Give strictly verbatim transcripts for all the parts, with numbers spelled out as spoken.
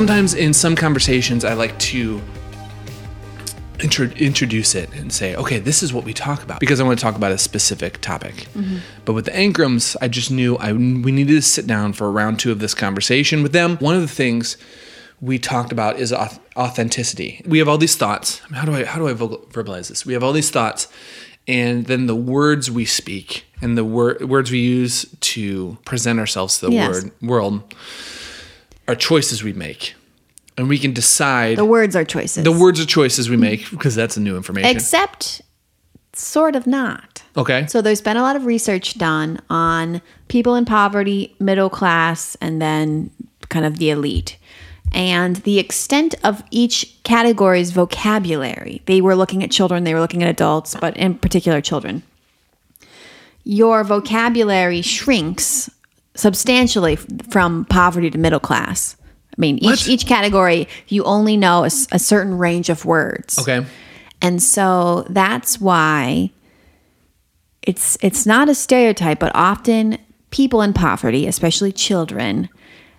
sometimes in some conversations, I like to intro- introduce it and say, okay, this is what we talk about, because I want to talk about a specific topic. Mm-hmm. But with the Ankrums, I just knew I we needed to sit down for a round two of this conversation with them. One of the things we talked about is authenticity. We have all these thoughts. How do I how do I verbalize this? We have all these thoughts, and then the words we speak and the wor- words we use to present ourselves to the yes. word, world are choices we make. And we can decide... The words are choices. The words are choices we make, because that's new information. Except sort of not. Okay. So there's been a lot of research done on people in poverty, middle class, and then kind of the elite. And the extent of each category's vocabulary. They were looking at children, they were looking at adults, but in particular children. Your vocabulary shrinks substantially from poverty to middle class. I mean, each what? each category, you only know a, a certain range of words. Okay. And so that's why it's it's not a stereotype, but often people in poverty, especially children,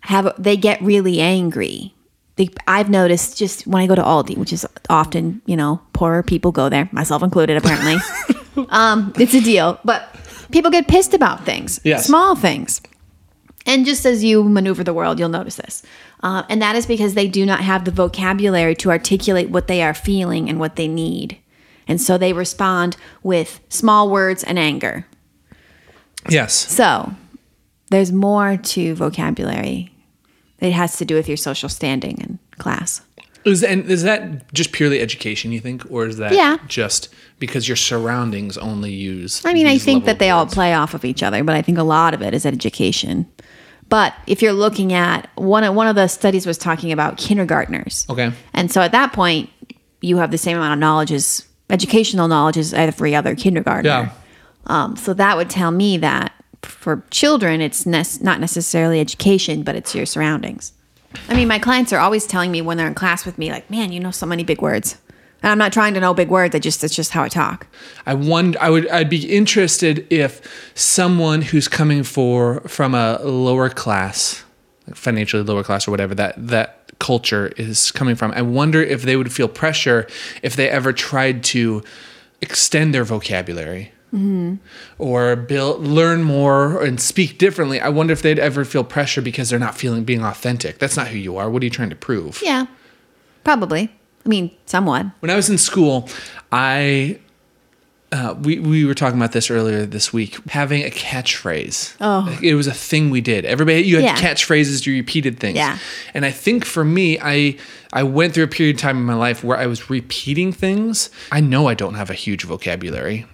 have they get really angry. They, I've noticed just when I go to Aldi, which is often, you know, poorer people go there, myself included, apparently. um, it's a deal. But people get pissed about things, yes. small things. And just as you maneuver the world, you'll notice this. Uh, and that is because they do not have the vocabulary to articulate what they are feeling and what they need. And so they respond with small words and anger. Yes. So there's more to vocabulary. It has to do with your social standing and class. Is, and is that just purely education, you think? Or is that yeah. just because your surroundings only use I mean, I think that they all play off of each other, but I think a lot of it is education. But if you're looking at, one of, one of the studies was talking about kindergartners. Okay. And so at that point, you have the same amount of knowledge as, educational knowledge as every other kindergartner. Yeah. Um, so that would tell me that for children, it's ne- not necessarily education, but it's your surroundings. I mean, my clients are always telling me when they're in class with me, like, man, you know so many big words. And I'm not trying to know big words. I just, it's just how I talk. I wonder, I would, I'd be interested if someone who's coming for, from a lower class, financially lower class or whatever that, that culture is coming from, I wonder if they would feel pressure if they ever tried to extend their vocabulary. Mm-hmm. Or build, learn more and speak differently. I wonder if they'd ever feel pressure because they're not feeling being authentic. That's not who you are. What are you trying to prove? Yeah, probably. I mean, somewhat. When I was in school, I uh, we we were talking about this earlier this week. Having a catchphrase. Oh, it was a thing we did. Everybody, you had yeah. catchphrases. You repeated things. Yeah. And I think for me, I I went through a period of time in my life where I was repeating things. I know I don't have a huge vocabulary.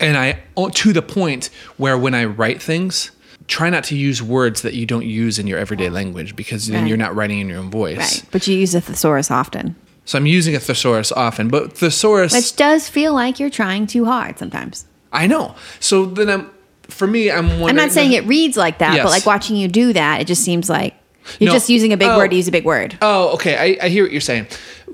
And I, to the point where when I write things, try not to use words that you don't use in your everyday language, because then right. you're not writing in your own voice. Right. But you use a thesaurus often. So I'm using a thesaurus often, but thesaurus... Which does feel like you're trying too hard sometimes. I know. So then I'm, for me, I'm wondering... I'm not saying it reads like that, yes. but like watching you do that, it just seems like you're no. just using a big oh. word to use a big word. Oh, okay. I, I hear what you're saying.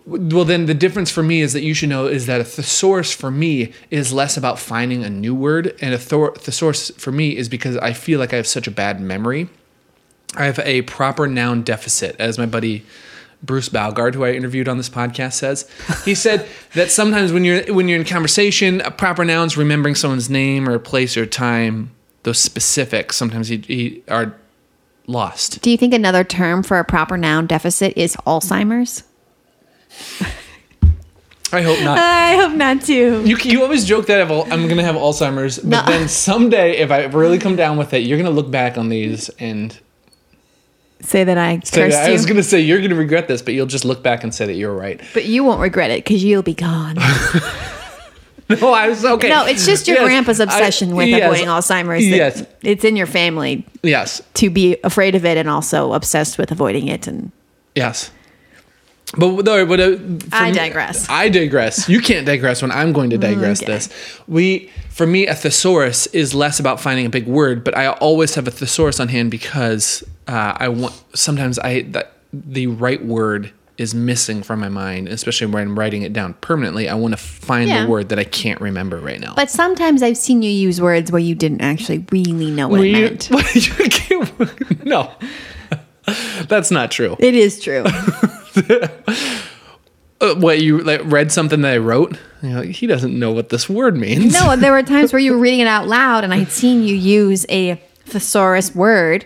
Well, then the difference for me is that you should know is that a thesaurus for me is less about finding a new word. And a thor- thesaurus for me is because I feel like I have such a bad memory. I have a proper noun deficit, as my buddy Bruce Balgard, who I interviewed on this podcast, says. He said that sometimes when you're when you're in conversation, a proper noun's remembering someone's name or place or time, those specifics sometimes he, he are lost. Do you think another term for a proper noun deficit is Alzheimer's? I hope not. I hope not too. You you always joke that I'm going to have Alzheimer's, but no. then someday, if I really come down with it, you're going to look back on these and say that I cursed that. You. I was going to say you're going to regret this, but you'll just look back and say that you're right. But you won't regret it because you'll be gone. No, I was okay. No, it's just your yes, grandpa's obsession I, with yes, avoiding Alzheimer's. Yes, it's in your family. Yes, to be afraid of it and also obsessed with avoiding it and yes. But no, but uh, I digress. Me, I digress. You can't digress when I'm going to digress okay. this. We, for me, a thesaurus is less about finding a big word, but I always have a thesaurus on hand because uh, I want. Sometimes I that the right word is missing from my mind, especially when I'm writing it down permanently. I want to find yeah. the word that I can't remember right now. But sometimes I've seen you use words where you didn't actually really know what Were it you, meant. What, you can't, no. That's not true. It is true. Uh, what, you like, read something that I wrote? You know, he doesn't know what this word means. No, there were times where you were reading it out loud, and I had seen you use a thesaurus word.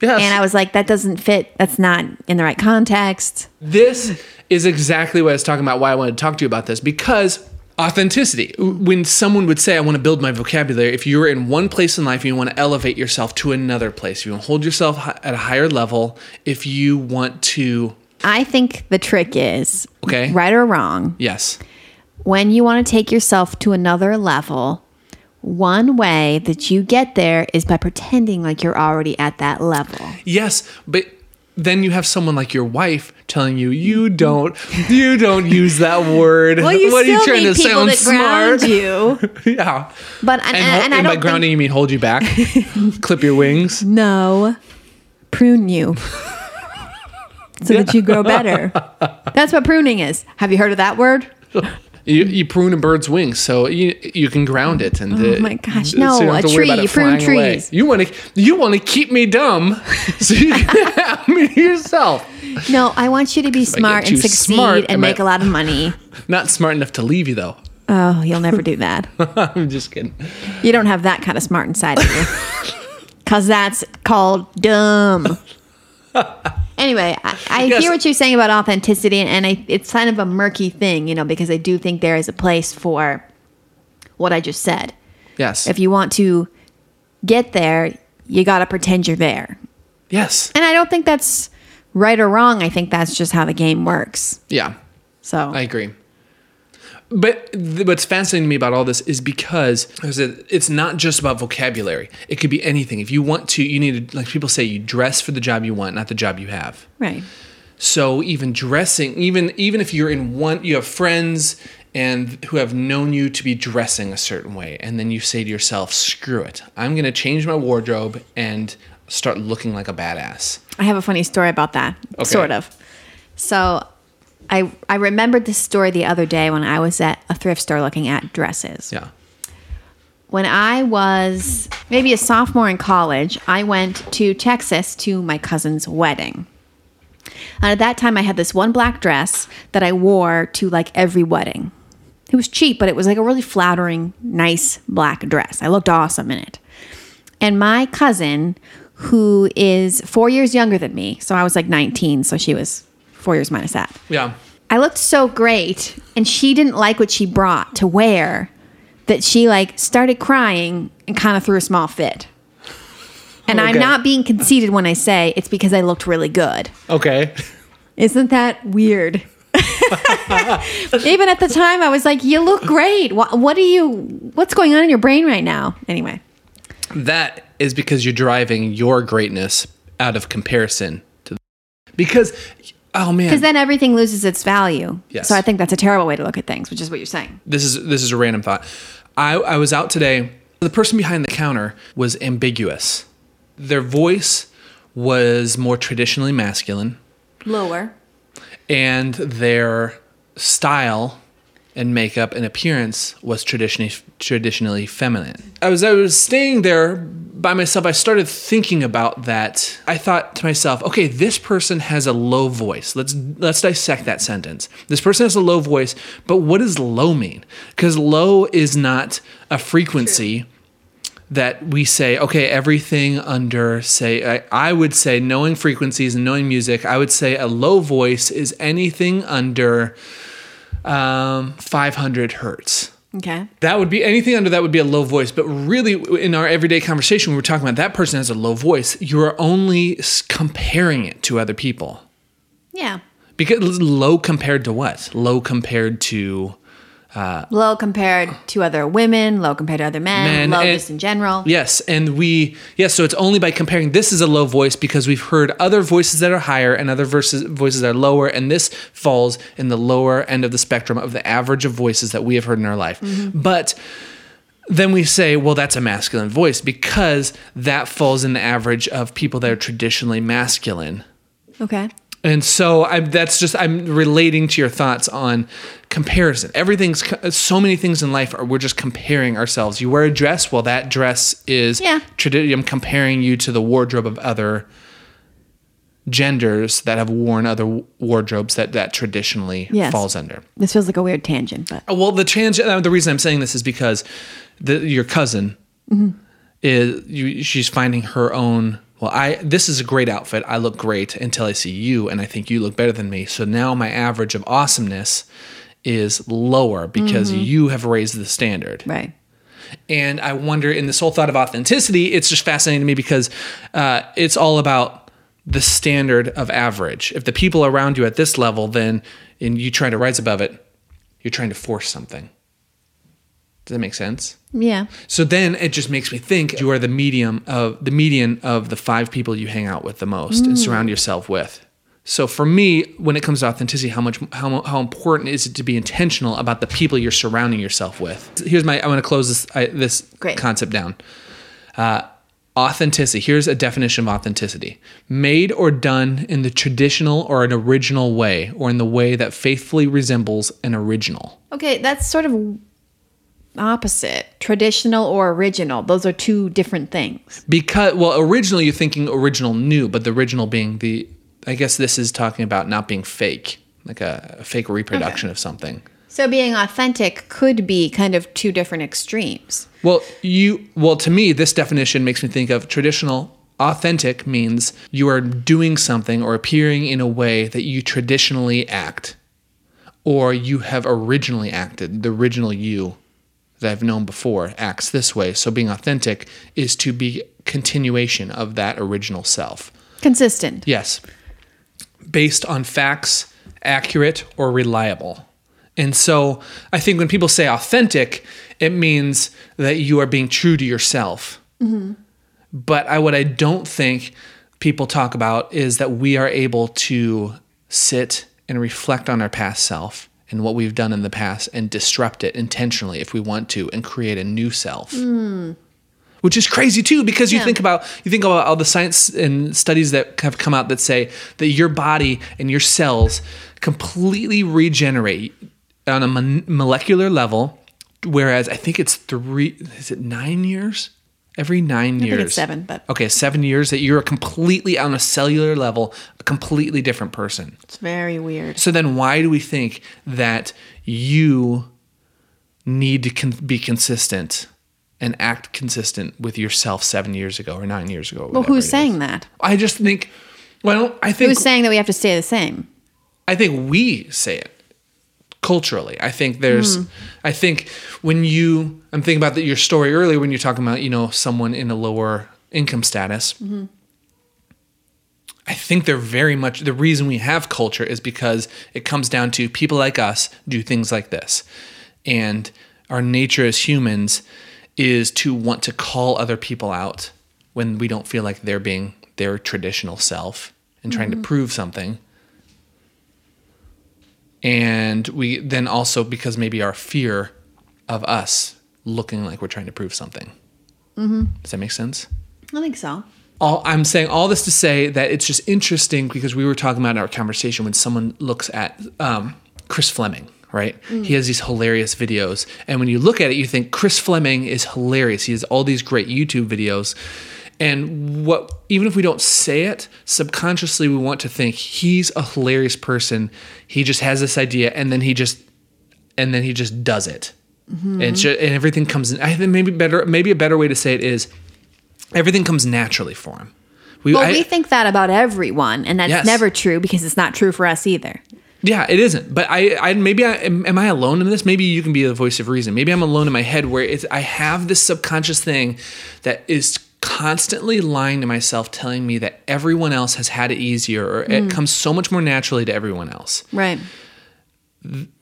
Yes. And I was like, that doesn't fit. That's not in the right context. This is exactly what I was talking about, why I wanted to talk to you about this. Because authenticity. When someone would say, I want to build my vocabulary, if you're in one place in life and you want to elevate yourself to another place, if you want to hold yourself at a higher level, if you want to... I think the trick is, okay, right or wrong. Yes. When you want to take yourself to another level, one way that you get there is by pretending like you're already at that level. Yes, but then you have someone like your wife telling you, you don't, you don't use that word. Well, you what still are you trying need to people that smart? Ground you. Yeah. But and, and, and, and, and I by don't grounding think... you mean hold you back, clip your wings. No, prune you. So yeah. That you grow better. That's what pruning is. Have you heard of that word? You, you prune a bird's wings, so you you can ground it. And oh my gosh, no, so you a tree. You prune trees. Away. You want to you want to keep me dumb, so you can have me to yourself. No, I want you to be smart and succeed smart, and make I, a lot of money. Not smart enough to leave you though. Oh, you'll never do that. I'm just kidding. You don't have that kind of smart inside of you, because that's called dumb. Anyway, I, I yes. hear what you're saying about authenticity, and I, it's kind of a murky thing, you know, because I do think there is a place for what I just said. Yes. If you want to get there, you got to pretend you're there. Yes. And I don't think that's right or wrong. I think that's just how the game works. Yeah. So I agree. But th- what's fascinating to me about all this is because it's not just about vocabulary. It could be anything. If you want to, you need to, like people say, you dress for the job you want, not the job you have. Right. So even dressing, even even if you're in one, you have friends and who have known you to be dressing a certain way, and then you say to yourself, screw it. I'm going to change my wardrobe and start looking like a badass. I have a funny story about that, okay. Sort of. So... I, I remembered this story the other day when I was at a thrift store looking at dresses. Yeah. When I was maybe a sophomore in college, I went to Texas to my cousin's wedding. And at that time, I had this one black dress that I wore to like every wedding. It was cheap, but it was like a really flattering, nice black dress. I looked awesome in it. And my cousin, who is four years younger than me, so I was like nineteen, so she was... Four years minus that. Yeah. I looked so great, and she didn't like what she brought to wear that she like started crying and kind of threw a small fit. And okay. I'm not being conceited when I say it's because I looked really good. Okay. Isn't that weird? Even at the time, I was like, you look great. What, what are you, what's going on in your brain right now? Anyway. That is because you're driving your greatness out of comparison to because... Oh man! Because then everything loses its value. Yes. So I think that's a terrible way to look at things, which is what you're saying. This is this is a random thought. I, I was out today. The person behind the counter was ambiguous. Their voice was more traditionally masculine. Lower. And their style and makeup and appearance was traditionally traditionally feminine. I was I was staying there by myself. I started thinking about that. I thought to myself, okay, this person has a low voice. Let's let's dissect that sentence. This person has a low voice, but what does low mean? Because low is not a frequency True. That we say, okay, everything under, say, I, I would say, knowing frequencies and knowing music, I would say a low voice is anything under... Um, five hundred hertz. Okay. That would be, anything under that would be a low voice. But really, in our everyday conversation, when we're talking about that person has a low voice, you're only comparing it to other people. Yeah. Because low compared to what? Low compared to... Uh, low compared to other women, low compared to other men, men low and, just in general. Yes, and we... Yes, so it's only by comparing this is a low voice because we've heard other voices that are higher and other verses, voices that are lower, and this falls in the lower end of the spectrum of the average of voices that we have heard in our life. Mm-hmm. But then we say, well, that's a masculine voice because that falls in the average of people that are traditionally masculine. Okay. And so I'm, that's just, I'm relating to your thoughts on comparison. Everything's, so many things in life are, we're just comparing ourselves. You wear a dress, well, that dress is, yeah. tradi- I'm comparing you to the wardrobe of other genders that have worn other wardrobes that that traditionally yes. falls under. This feels like a weird tangent, but well, the tangent. The reason I'm saying this is because the, your cousin mm-hmm. is you, she's finding her own. Well, I this is a great outfit. I look great until I see you, and I think you look better than me. So now my average of awesomeness is lower because mm-hmm. you have raised the standard, right? And I wonder, in this whole thought of authenticity, it's just fascinating to me because uh, it's all about the standard of average. If the people around you at this level, then and you try to rise above it, you're trying to force something. Does that make sense? Yeah. So then it just makes me think you are the medium of the median of the five people you hang out with the most mm. and surround yourself with. So for me, when it comes to authenticity, how much how how important is it to be intentional about the people you're surrounding yourself with? Here's my I'm going to close this I, this Great. concept down. Uh, authenticity. Here's a definition of authenticity: made or done in the traditional or an original way, or in the way that faithfully resembles an original. Okay, that's sort of opposite. Traditional or original, those are two different things. Because well, original you're thinking original new, but the original being the I guess this is talking about not being fake, like a, a fake reproduction okay. of something. So being authentic could be kind of two different extremes. Well, you well to me, this definition makes me think of traditional. Authentic means you are doing something or appearing in a way that you traditionally act, or you have originally acted. The original you that I've known before acts this way. So being authentic is to be continuation of that original self. Consistent. Yes. Based on facts, accurate or reliable. And so I think when people say authentic, it means that you are being true to yourself. Mm-hmm. But I, what I don't think people talk about is that we are able to sit and reflect on our past self and what we've done in the past and disrupt it intentionally if we want to and create a new self. Mm. Which is crazy too, because you yeah. think about you think about all the science and studies that have come out that say that your body and your cells completely regenerate on a mon- molecular level, whereas I think it's three, is it nine years? Every nine I years. I think it's seven, but. Okay, seven years that you're completely on a cellular level, a completely different person. It's very weird. So then why do we think that you need to con- be consistent and act consistent with yourself seven years ago or nine years ago. Well, who's saying that? I just think, well, I think... Who's saying that we have to stay the same? I think we say it culturally. I think there's... Mm. I think when you... I'm thinking about the, your story earlier when you're talking about, you know, someone in a lower income status. Mm-hmm. I think they're very much... The reason we have culture is because it comes down to people like us do things like this. And our nature as humans is to want to call other people out when we don't feel like they're being their traditional self and trying mm-hmm. to prove something. And we then also, because maybe our fear of us looking like we're trying to prove something. Mm-hmm. Does that make sense? I think so. All, I'm saying all this to say that it's just interesting because we were talking about in our conversation when someone looks at um, Chris Fleming. Right? Mm. He has these hilarious videos. And when you look at it, you think Chris Fleming is hilarious. He has all these great YouTube videos. And what, even if we don't say it, subconsciously we want to think he's a hilarious person. He just has this idea and then he just, and then he just does it. Mm-hmm. And, just, and everything comes in. I think maybe better, maybe a better way to say it is everything comes naturally for him. We, well, I, we think that about everyone and that's yes. never true because it's not true for us either. Yeah, it isn't. But I, I maybe I, am, am I alone in this? Maybe you can be the voice of reason. Maybe I'm alone in my head where it's, I have this subconscious thing that is constantly lying to myself, telling me that everyone else has had it easier or mm. it comes so much more naturally to everyone else. Right.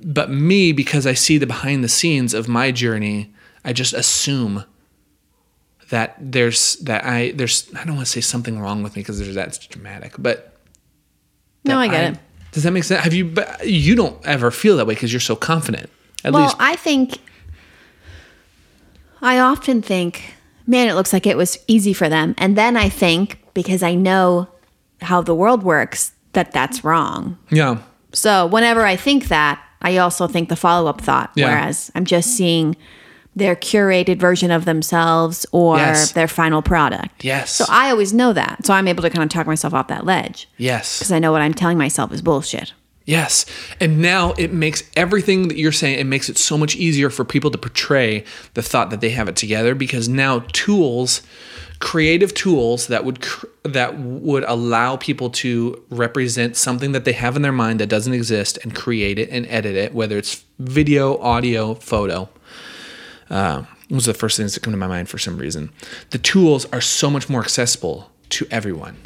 But me, because I see the behind the scenes of my journey, I just assume that there's that I there's I don't want to say something wrong with me because there's that's dramatic, but no, I get I, it. Does that make sense? Have you? You don't ever feel that way because you're so confident. At well, least. I think I often think, man, it looks like it was easy for them, and then I think because I know how the world works that that's wrong. Yeah. So whenever I think that, I also think the follow-up thought. Yeah. Whereas I'm just seeing their curated version of themselves or yes. their final product. Yes. So I always know that. So I'm able to kind of talk myself off that ledge. Yes. Because I know what I'm telling myself is bullshit. Yes. And now it makes everything that you're saying, it makes it so much easier for people to portray the thought that they have it together, because now tools, creative tools that would that would allow people to represent something that they have in their mind that doesn't exist and create it and edit it, whether it's video, audio, photo. Uh, those are the first things that come to my mind for some reason. The tools are so much more accessible to everyone.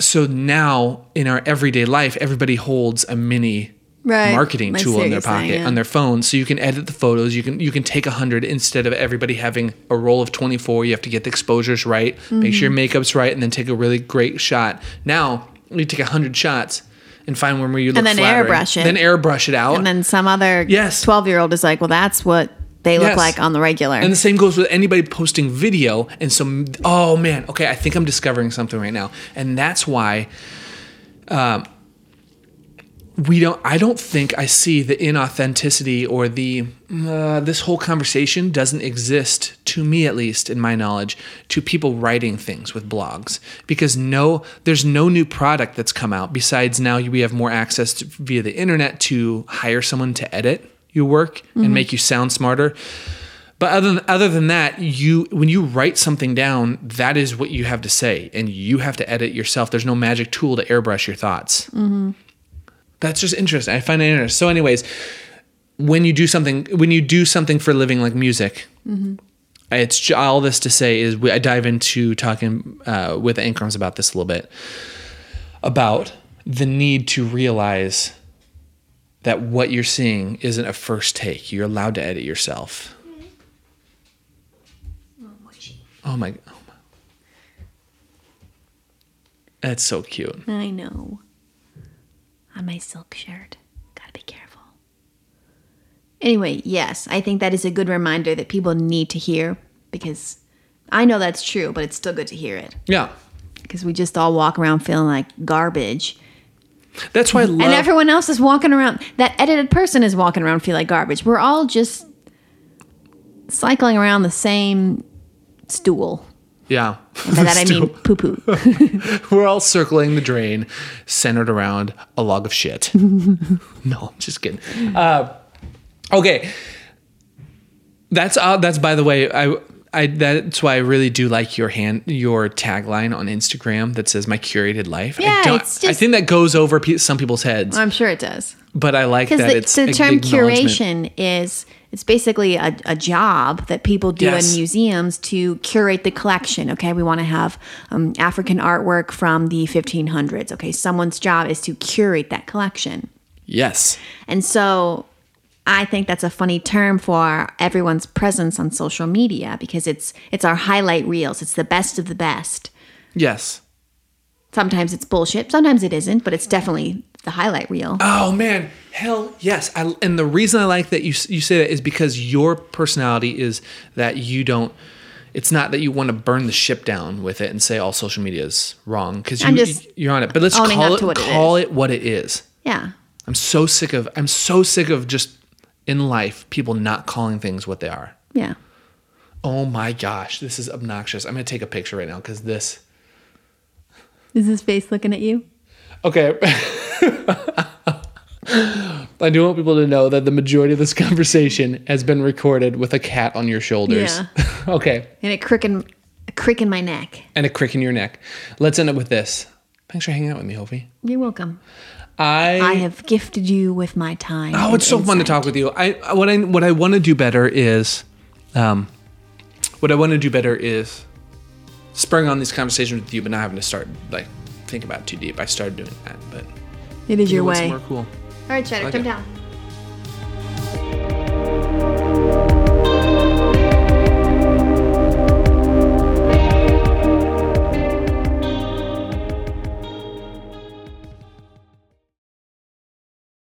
So now in our everyday life, everybody holds a mini right. marketing tool in their pocket, saying, yeah. on their phone. So you can edit the photos. You can you can take one hundred instead of everybody having a roll of twenty-four. You have to get the exposures right, mm-hmm. make sure your makeup's right, and then take a really great shot. Now you take one hundred shots and find one where you look flattering. And then airbrush it. Then airbrush it out. And then some other yes. twelve-year-old is like, well, that's what they look yes. like on the regular. And the same goes with anybody posting video. And so, oh man, okay, I think I'm discovering something right now. And that's why um, we don't, I don't think I see the inauthenticity or the, uh, this whole conversation doesn't exist, to me at least, in my knowledge, to people writing things with blogs. Because no, there's no new product that's come out besides now we have more access to, via the internet, to hire someone to edit your work and mm-hmm. make you sound smarter. But other than, other than that, you when you write something down, that is what you have to say, and you have to edit yourself. There's no magic tool to airbrush your thoughts. Mm-hmm. That's just interesting. I find it interesting. So, anyways, when you do something, when you do something for a living like music, mm-hmm. it's all this to say is we, I dive into talking uh, with Ankrum about this a little bit about the need to realize that what you're seeing isn't a first take. You're allowed to edit yourself. Oh my, oh my. That's so cute. I know. On my silk shirt. Gotta be careful. Anyway, yes, I think that is a good reminder that people need to hear, because I know that's true, but it's still good to hear it. Yeah. Because we just all walk around feeling like garbage. That's why I love... And everyone else is walking around... That edited person is walking around feeling like garbage. We're all just cycling around the same stool. Yeah. And by that I mean poo-poo. We're all circling the drain, centered around a log of shit. No, I'm just kidding. Uh, okay. That's, uh, that's, by the way... I. I, that's why I really do like your hand, your tagline on Instagram that says "My Curated Life." Yeah, I, don't, it's just, I think that goes over pe- some people's heads. I'm sure it does. But I like that the, it's the term curation is it's basically a, a job that people do yes. in museums to curate the collection. Okay, we want to have um, African artwork from the fifteen hundreds. Okay, someone's job is to curate that collection. Yes, and so. I think that's a funny term for everyone's presence on social media, because it's it's our highlight reels. It's the best of the best. Yes. Sometimes it's bullshit. Sometimes it isn't, but it's definitely the highlight reel. Oh, man. Hell yes. I, and the reason I like that you you say that is because your personality is that you don't... It's not that you want to burn the ship down with it and say all social media is wrong, because you, you're on it. But let's call, it, it, call it what it is. Yeah. I'm so sick of... I'm so sick of just... in life, people not calling things what they are. Yeah. Oh my gosh, this is obnoxious. I'm going to take a picture right now because this... Is his face looking at you? Okay. I do want people to know that the majority of this conversation has been recorded with a cat on your shoulders. Yeah. Okay. And a crick in, a crick in my neck. And a crick in your neck. Let's end up with this. Thanks for hanging out with me, Hopi. You're welcome. I, I have gifted you with my time. Oh, it's so insight. Fun to talk with you. I what I what I want to do better is, um, what I want to do better is, spurring on these conversations with you, but not having to start like think about it too deep. I started doing that, but it is your way. More cool. All right, Shadow, like come it. Down.